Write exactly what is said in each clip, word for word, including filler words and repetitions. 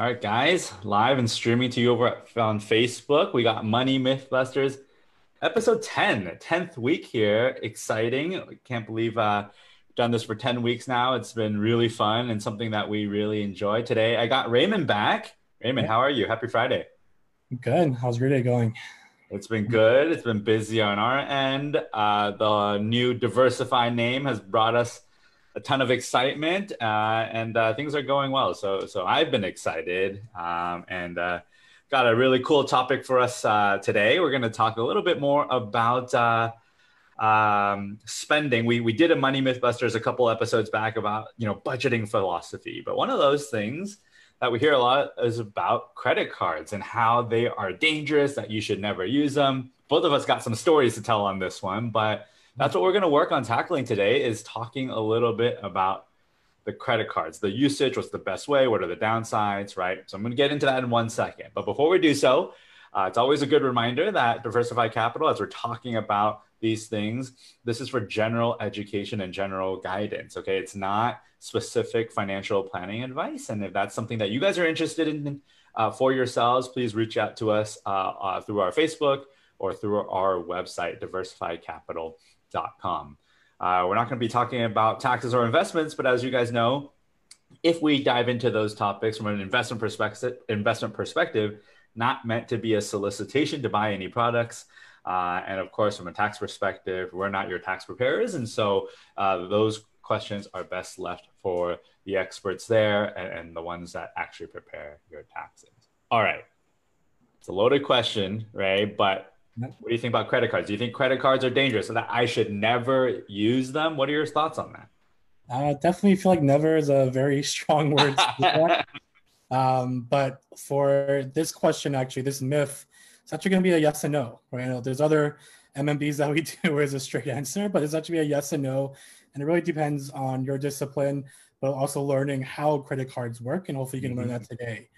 All right, guys, live and streaming to you over at, on Facebook. We got Money Mythbusters, episode ten, tenth week here. Exciting. Can't believe uh done this for ten weeks now. It's been really fun and something that we really enjoy. Today, I got Raymond back. Raymond, how are you? Happy Friday. Good. How's your day going? It's been good. It's been busy on our end. Uh, the new Diversified name has brought us a ton of excitement, uh, and uh, things are going well. So, so I've been excited, um, and uh, got a really cool topic for us uh, today. We're going to talk a little bit more about uh, um, spending. We we did a Money Mythbusters a couple episodes back about you know budgeting philosophy, but one of those things that we hear a lot is about credit cards and how they are dangerous, that you should never use them. Both of us got some stories to tell on this one, but that's what we're going to work on tackling today, is talking a little bit about the credit cards, the usage, what's the best way, what are the downsides, right? So I'm going to get into that in one second. But before we do so, uh, it's always a good reminder that Diversified Capital, as we're talking about these things, this is for general education and general guidance, okay? It's not specific financial planning advice. And if that's something that you guys are interested in uh, for yourselves, please reach out to us uh, uh, through our Facebook or through our website, diversified capital dot com. Uh, we're not going to be talking about taxes or investments, but as you guys know, if we dive into those topics from an investment perspective, investment perspective, not meant to be a solicitation to buy any products. Uh, and of course, from a tax perspective, we're not your tax preparers. And so uh, those questions are best left for the experts there and, and the ones that actually prepare your taxes. All right. It's a loaded question, Ray, but what do you think about credit cards? Do you think credit cards are dangerous and that I should never use them? What are your thoughts on that? I definitely feel like never is a very strong word to that. Um, but for this question, actually, this myth, it's actually going to be a yes and no, right? There's other M M Bs that we do where it's a straight answer, but it's actually a yes and no. And it really depends on your discipline, but also learning how credit cards work. And hopefully you can mm-hmm. learn that today.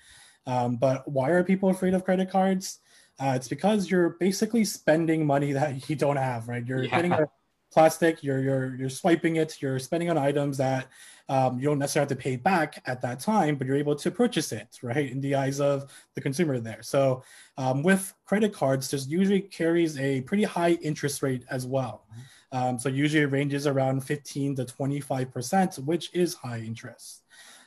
Um, but why are people afraid of credit cards? Uh, it's because you're basically spending money that you don't have, right? You're yeah. getting a plastic, you're, you're, you're swiping it, you're spending on items that um, you don't necessarily have to pay back at that time, but you're able to purchase it, right? In the eyes of the consumer there. So um, with credit cards, there's usually carries a pretty high interest rate as well. Um, so usually it ranges around fifteen to twenty-five percent, which is high interest.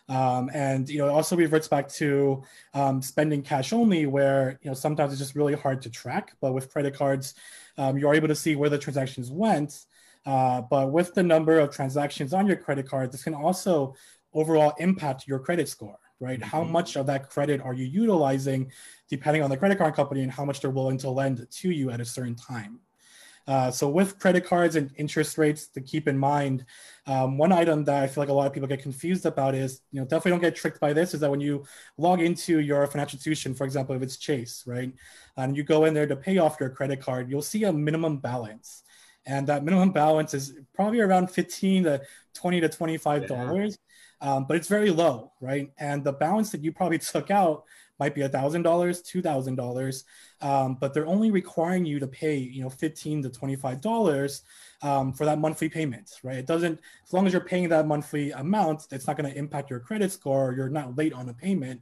Um, and, you know, it also reverts back to um, spending cash only, where, you know, sometimes it's just really hard to track. But with credit cards, um, you are able to see where the transactions went. Uh, but with the number of transactions on your credit card, this can also overall impact your credit score, right? Mm-hmm. How much of that credit are you utilizing, depending on the credit card company and how much they're willing to lend to you at a certain time. Uh, so with credit cards and interest rates to keep in mind, um, one item that I feel like a lot of people get confused about is, you know, definitely don't get tricked by this, is that when you log into your financial institution, for example, if it's Chase, right, and you go in there to pay off your credit card, you'll see a minimum balance. And that minimum balance is probably around fifteen to twenty to twenty-five dollars, yeah. um, but it's very low, right? And the balance that you probably took out might be one thousand dollars, two thousand dollars, um, but they're only requiring you to pay, you know, fifteen to twenty-five dollars um, for that monthly payment, right? It doesn't, as long as you're paying that monthly amount, it's not going to impact your credit score, or you're not late on a payment.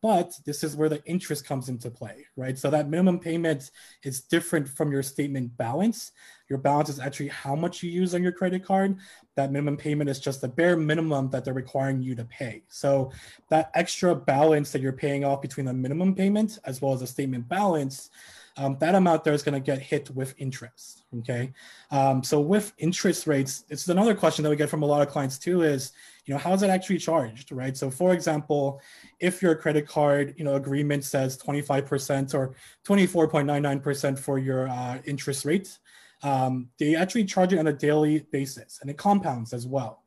But this is where the interest comes into play, right? So that minimum payment is different from your statement balance. Your balance is actually how much you use on your credit card. That minimum payment is just the bare minimum that they're requiring you to pay. So that extra balance that you're paying off between the minimum payment as well as the statement balance, um, that amount there is going to get hit with interest, okay? Um, so with interest rates, this is another question that we get from a lot of clients too is, you know, how is it actually charged, right? So for example, if your credit card, you know, agreement says twenty-five percent or twenty-four point nine nine percent for your uh, interest rate, um, they actually charge it on a daily basis and it compounds as well.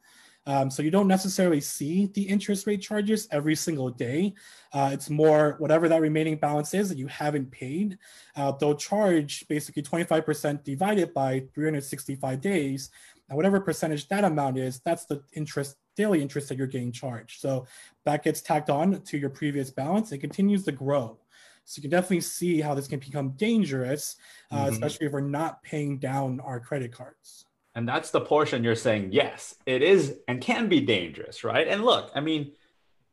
Um, so you don't necessarily see the interest rate charges every single day. Uh, it's more whatever that remaining balance is that you haven't paid, uh, they'll charge basically twenty-five percent divided by three hundred sixty-five days. And whatever percentage that amount is, that's the interest daily interest that you're getting charged. So that gets tacked on to your previous balance. It continues to grow. So you can definitely see how this can become dangerous, uh, mm-hmm. especially if we're not paying down our credit cards. And that's the portion you're saying, yes, it is and can be dangerous, right? And look, I mean,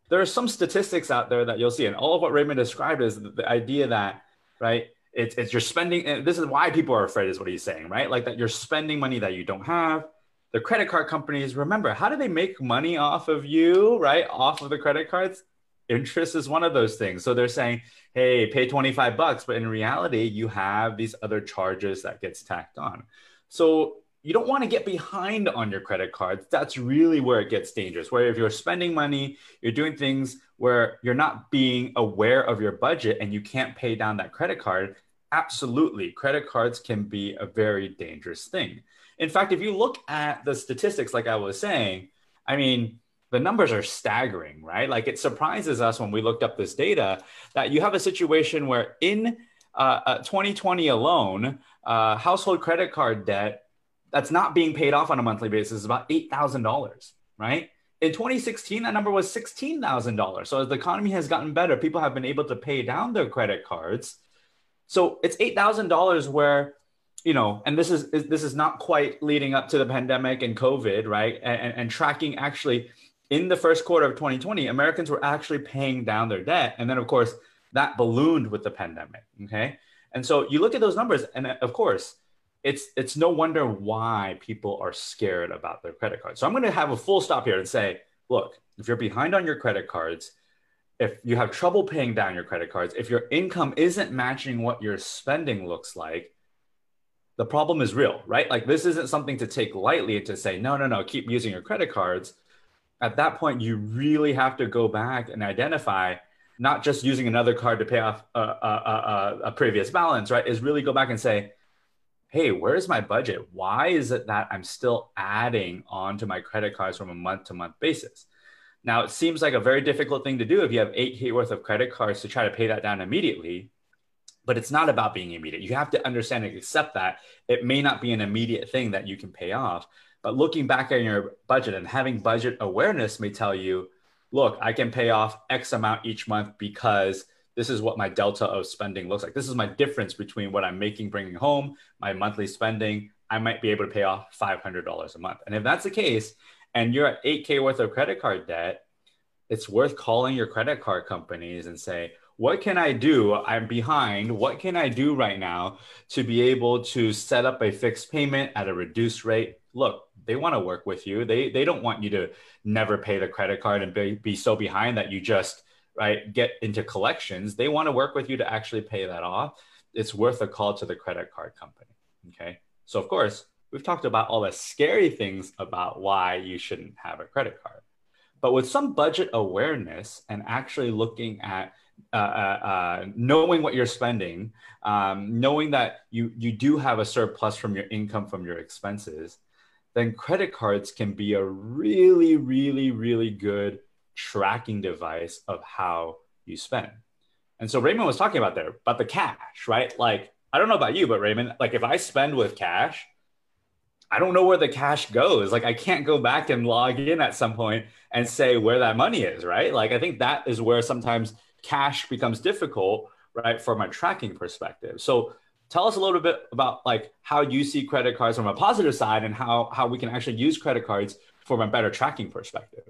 there are some statistics out there that you'll see, and all of what Raymond described is the, the idea that, right, it's, it's you're spending, and this is why people are afraid is what he's saying, right? Like that you're spending money that you don't have. The credit card companies, remember, how do they make money off of you, right? Off of the credit cards? Interest is one of those things. So they're saying, hey, pay twenty-five bucks, but in reality, you have these other charges that gets tacked on. So you don't want to get behind on your credit cards. That's really where it gets dangerous, where if you're spending money, you're doing things where you're not being aware of your budget and you can't pay down that credit card. Absolutely, credit cards can be a very dangerous thing. In fact, if you look at the statistics, like I was saying, I mean, the numbers are staggering, right? Like it surprises us when we looked up this data that you have a situation where in uh, uh, twenty twenty alone, uh, household credit card debt that's not being paid off on a monthly basis is about eight thousand dollars, right? In twenty sixteen, that number was sixteen thousand dollars. So as the economy has gotten better, people have been able to pay down their credit cards. So it's eight thousand dollars where, you know, and this is, this is not quite leading up to the pandemic and COVID, right? And, and, and tracking actually in the first quarter of twenty twenty, Americans were actually paying down their debt. And then of course that ballooned with the pandemic, okay? And so you look at those numbers and of course, it's, it's no wonder why people are scared about their credit cards. So I'm gonna have a full stop here and say, look, if you're behind on your credit cards, if you have trouble paying down your credit cards, if your income isn't matching what your spending looks like, the problem is real, right? Like this isn't something to take lightly to say, no, no, no, keep using your credit cards. At that point, you really have to go back and identify not just using another card to pay off a, a, a, a previous balance, right? Is really go back and say, hey, where's my budget? Why is it that I'm still adding on to my credit cards from a month to month basis? Now, it seems like a very difficult thing to do if you have eight K worth of credit cards to try to pay that down immediately. But it's not about being immediate. You have to understand and accept that it may not be an immediate thing that you can pay off, but looking back at your budget and having budget awareness may tell you, look, I can pay off X amount each month because this is what my delta of spending looks like. This is my difference between what I'm making, bringing home, my monthly spending. I might be able to pay off five hundred dollars a month. And if that's the case, and you're at eight K worth of credit card debt, it's worth calling your credit card companies and say, what can I do? I'm behind. What can I do right now to be able to set up a fixed payment at a reduced rate? Look, they want to work with you. They, they don't want you to never pay the credit card and be, be so behind that you just right get into collections. They want to work with you to actually pay that off. It's worth a call to the credit card company, okay? So of course, we've talked about all the scary things about why you shouldn't have a credit card. But with some budget awareness and actually looking at Uh, uh, uh, knowing what you're spending, um, knowing that you, you do have a surplus from your income, from your expenses, then credit cards can be a really, really, really good tracking device of how you spend. And so Raymond was talking about there, about the cash, right? Like, I don't know about you, but Raymond, like if I spend with cash, I don't know where the cash goes. Like I can't go back and log in at some point and say where that money is, right? Like I think that is where sometimes cash becomes difficult, right, from a tracking perspective. So tell us a little bit about like how you see credit cards from a positive side and how, how we can actually use credit cards from a better tracking perspective.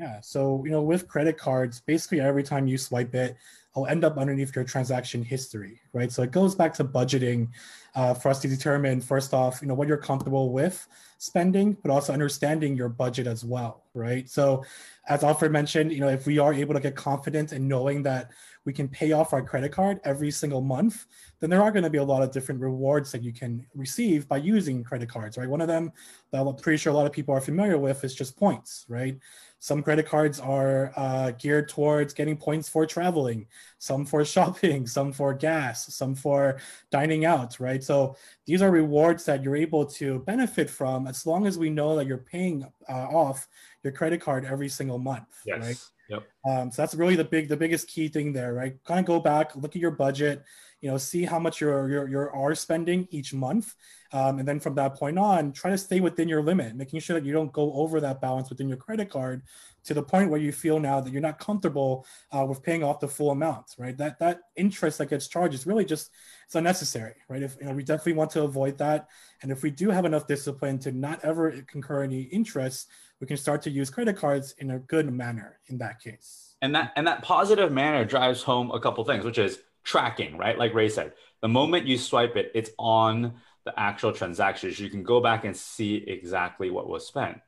Yeah, so you know, with credit cards, basically every time you swipe it, I'll end up underneath your transaction history, right? So it goes back to budgeting uh, for us to determine first off, you know, what you're comfortable with spending, but also understanding your budget as well, right? So as Alfred mentioned, you know, if we are able to get confident in knowing that we can pay off our credit card every single month, then there are going to be a lot of different rewards that you can receive by using credit cards, right? One of them that I'm pretty sure a lot of people are familiar with is just points, right? Some credit cards are uh, geared towards getting points for traveling, some for shopping, some for gas, some for dining out, right? So these are rewards that you're able to benefit from as long as we know that you're paying uh, off your credit card every single month, yes. Right? Yep. Um, so that's really the big, the biggest key thing there, right? Kind of go back, look at your budget, you know, see how much you're, you're, you are spending each month. Um, and then from that point on, try to stay within your limit, making sure that you don't go over that balance within your credit card to the point where you feel now that you're not comfortable uh, with paying off the full amount, right? That that interest that gets charged is really just, it's unnecessary, right? If you know, we definitely want to avoid that. And if we do have enough discipline to not ever incur any interest, we can start to use credit cards in a good manner in that case. And that and that positive manner drives home a couple things, which is tracking, right? Like Ray said, the moment you swipe it, it's on the actual transactions. You can go back and see exactly what was spent.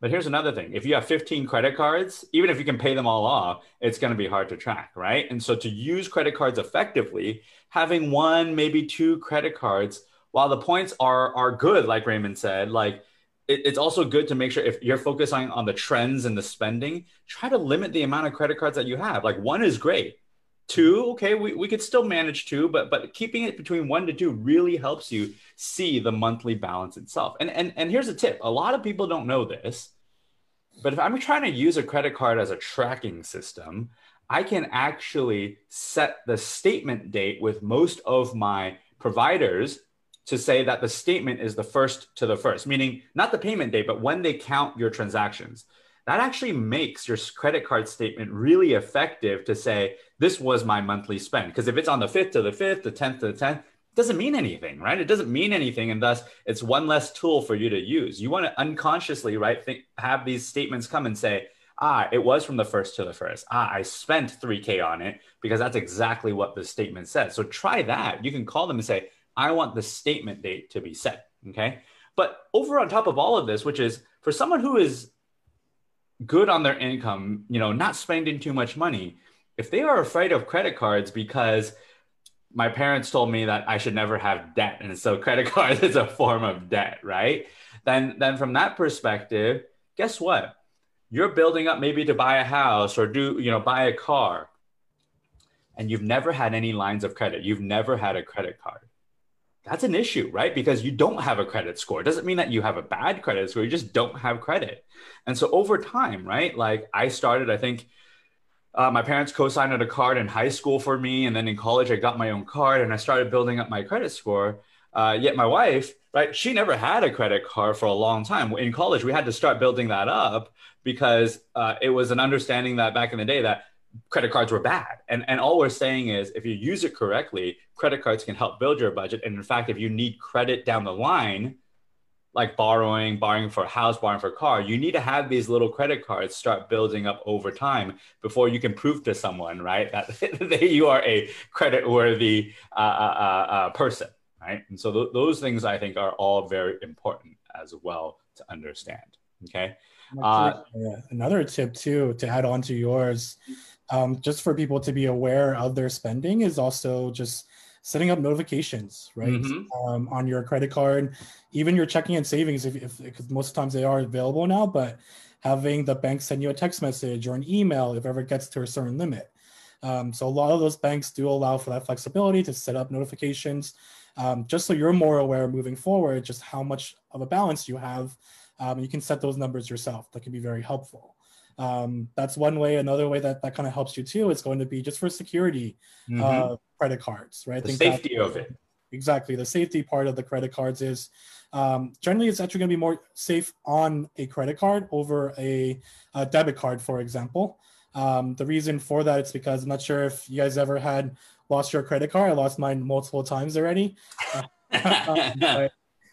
But here's another thing. If you have fifteen credit cards, even if you can pay them all off, it's going to be hard to track, right? And so to use credit cards effectively, having one, maybe two credit cards, while the points are are good, like Raymond said, like it, it's also good to make sure if you're focusing on the trends and the spending, try to limit the amount of credit cards that you have. Like one is great. Two, okay, we, we could still manage two, but but keeping it between one to two really helps you see the monthly balance itself. And and and here's a tip. A lot of people don't know this, but if I'm trying to use a credit card as a tracking system, I can actually set the statement date with most of my providers to say that the statement is the first to the first, meaning not the payment date, but when they count your transactions. That actually makes your credit card statement really effective to say, this was my monthly spend. Because if it's on the fifth to the fifth, the tenth to the tenth, it doesn't mean anything, right? It doesn't mean anything. And thus, it's one less tool for you to use. You want to unconsciously, right, think, have these statements come and say, ah, it was from the first to the first. Ah, I spent three K on it, because that's exactly what the statement says. So try that. You can call them and say, I want the statement date to be set, okay? But over on top of all of this, which is for someone who is good on their income, you know, not spending too much money, if they are afraid of credit cards because my parents told me that I should never have debt, and so credit cards is a form of debt, right? Then, then from that perspective, guess what? You're building up maybe to buy a house or do, you know, buy a car, and you've never had any lines of credit. You've never had a credit card. That's an issue, right? Because you don't have a credit score. It doesn't mean that you have a bad credit score. You just don't have credit. And so over time, right? Like I started, I think uh, my parents co-signed a card in high school for me. And then in college, I got my own card and I started building up my credit score. Uh, yet my wife, right? She never had a credit card for a long time. In college, we had to start building that up because uh, it was an understanding that back in the day that credit cards were bad. And, and all we're saying is if you use it correctly, credit cards can help build your budget. And in fact, if you need credit down the line, like borrowing, borrowing for a house, borrowing for a car, you need to have these little credit cards start building up over time before you can prove to someone, right, that, that you are a credit-worthy uh, uh, uh, person, right? And so th- those things I think are all very important as well to understand, okay? Uh, Another tip too, to add on to yours, Um, just for people to be aware of their spending is also just setting up notifications, right? Mm-hmm. Um, on your credit card, even your checking and savings, if, if, because most times they are available now, but having the bank send you a text message or an email if ever it gets to a certain limit. Um, so a lot of those banks do allow for that flexibility to set up notifications, um, just so you're more aware moving forward, just how much of a balance you have. Um, you can set those numbers yourself. That can be very helpful. Um, that's one way. Another way that that kind of helps you too is going to be just for security, mm-hmm. uh, credit cards, right? I think the safety of it. Exactly. The safety part of the credit cards is um, generally it's actually going to be more safe on a credit card over a, a debit card, for example. Um, the reason for that is because I'm not sure if you guys ever had lost your credit card. I lost mine multiple times already. Uh, uh,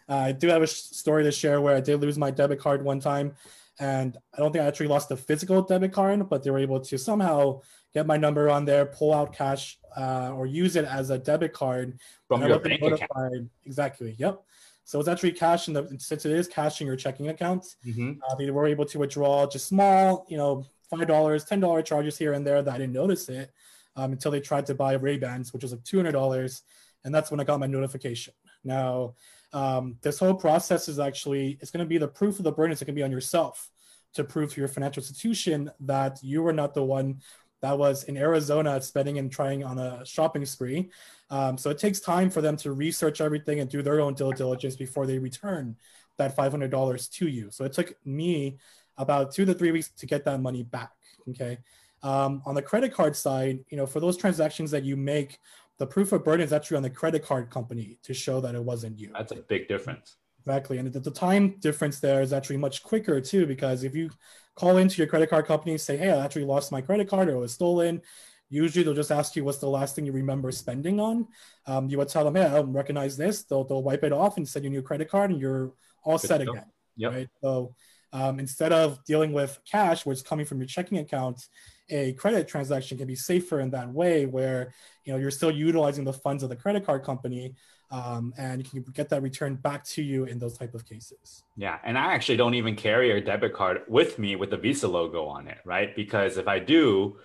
I do have a story to share where I did lose my debit card one time. And I don't think I actually lost the physical debit card, but they were able to somehow get my number on there, pull out cash, uh, or use it as a debit card. From your bank account. Exactly. Yep. So it's actually cash in the, since it is cash in your checking accounts, mm-hmm. uh, they were able to withdraw just small, you know, five dollars, ten dollars charges here and there that I didn't notice it um, until they tried to buy Ray-Bans, which was like two hundred dollars. And that's when I got my notification. Now, um, this whole process is actually, it's going to be the proof of the burden. It's going to be on yourself to prove to your financial institution that you were not the one that was in Arizona spending and trying on a shopping spree. Um, so it takes time for them to research everything and do their own due diligence before they return that five hundred dollars to you. So it took me about two to three weeks to get that money back. Okay. Um, on the credit card side, you know, for those transactions that you make The proof of burden is actually on the credit card company to show that it wasn't you. That's a big difference. Exactly. And the, the time difference there is actually much quicker too, because if you call into your credit card company and say, hey, I actually lost my credit card or it was stolen, usually they'll just ask you what's the last thing you remember spending on. Um, you would tell them, hey, I don't recognize this. They'll, they'll wipe it off and send you a new credit card and you're all Good set stuff. Again. Yep. Right? So um, instead of dealing with cash, which is coming from your checking account, a credit transaction can be safer in that way where, you know, you're still utilizing the funds of the credit card company um, and you can get that return back to you in those type of cases. Yeah. And I actually don't even carry a debit card with me with the Visa logo on it, right? Because if I do,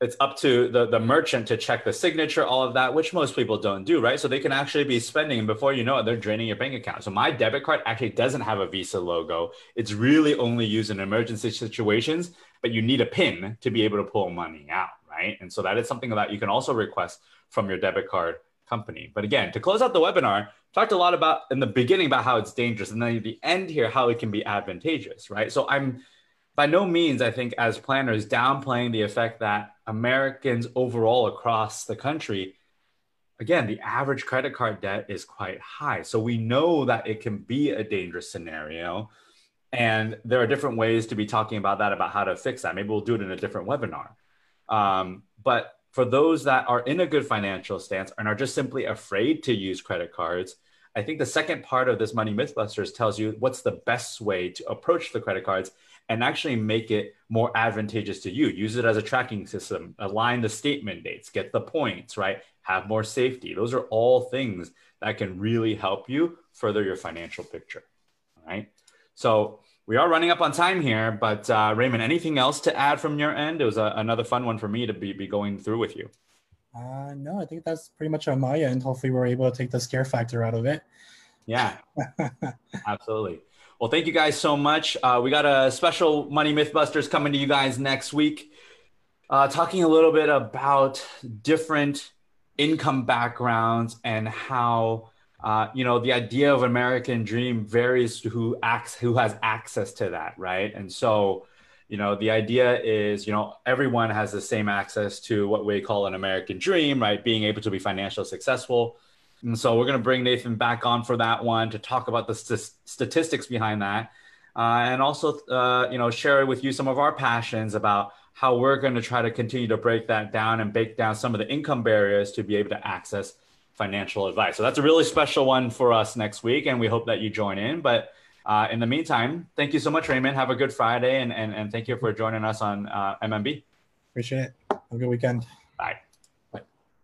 it's up to the, the merchant to check the signature, all of that, which most people don't do, right? So they can actually be spending and before you know it, they're draining your bank account. So my debit card actually doesn't have a Visa logo. It's really only used in emergency situations, but you need a PIN to be able to pull money out, right? And so that is something that you can also request from your debit card company. But again, to close out the webinar, talked a lot about in the beginning about how it's dangerous and then at the end here, how it can be advantageous, right? So I'm by no means, I think, as planners, downplaying the effect that Americans overall across the country, again, the average credit card debt is quite high. So we know that it can be a dangerous scenario. And there are different ways to be talking about that, about how to fix that. Maybe we'll do it in a different webinar. Um, but for those that are in a good financial stance and are just simply afraid to use credit cards, I think the second part of this Money Mythbusters tells you what's the best way to approach the credit cards and actually make it more advantageous to you. Use it as a tracking system, align the statement dates, get the points, right? Have more safety. Those are all things that can really help you further your financial picture, all right? So we are running up on time here, but uh, Raymond, anything else to add from your end? It was a, another fun one for me to be, be going through with you. Uh, no, I think that's pretty much on my end. Hopefully we're able to take the scare factor out of it. Yeah, absolutely. Well, thank you guys so much. Uh, we got a special Money Mythbusters coming to you guys next week, uh, talking a little bit about different income backgrounds and how, uh, you know, the idea of American dream varies to who acts, who has access to that, right? And so, you know, the idea is, you know, everyone has the same access to what we call an American dream, right? Being able to be financially successful. And so we're going to bring Nathan back on for that one to talk about the st- statistics behind that uh, and also, uh, you know, share with you some of our passions about how we're going to try to continue to break that down and break down some of the income barriers to be able to access financial advice. So that's a really special one for us next week, and we hope that you join in. But uh, in the meantime, thank you so much, Raymond. Have a good Friday, and, and, and thank you for joining us on uh, M M B. Appreciate it. Have a good weekend. Bye.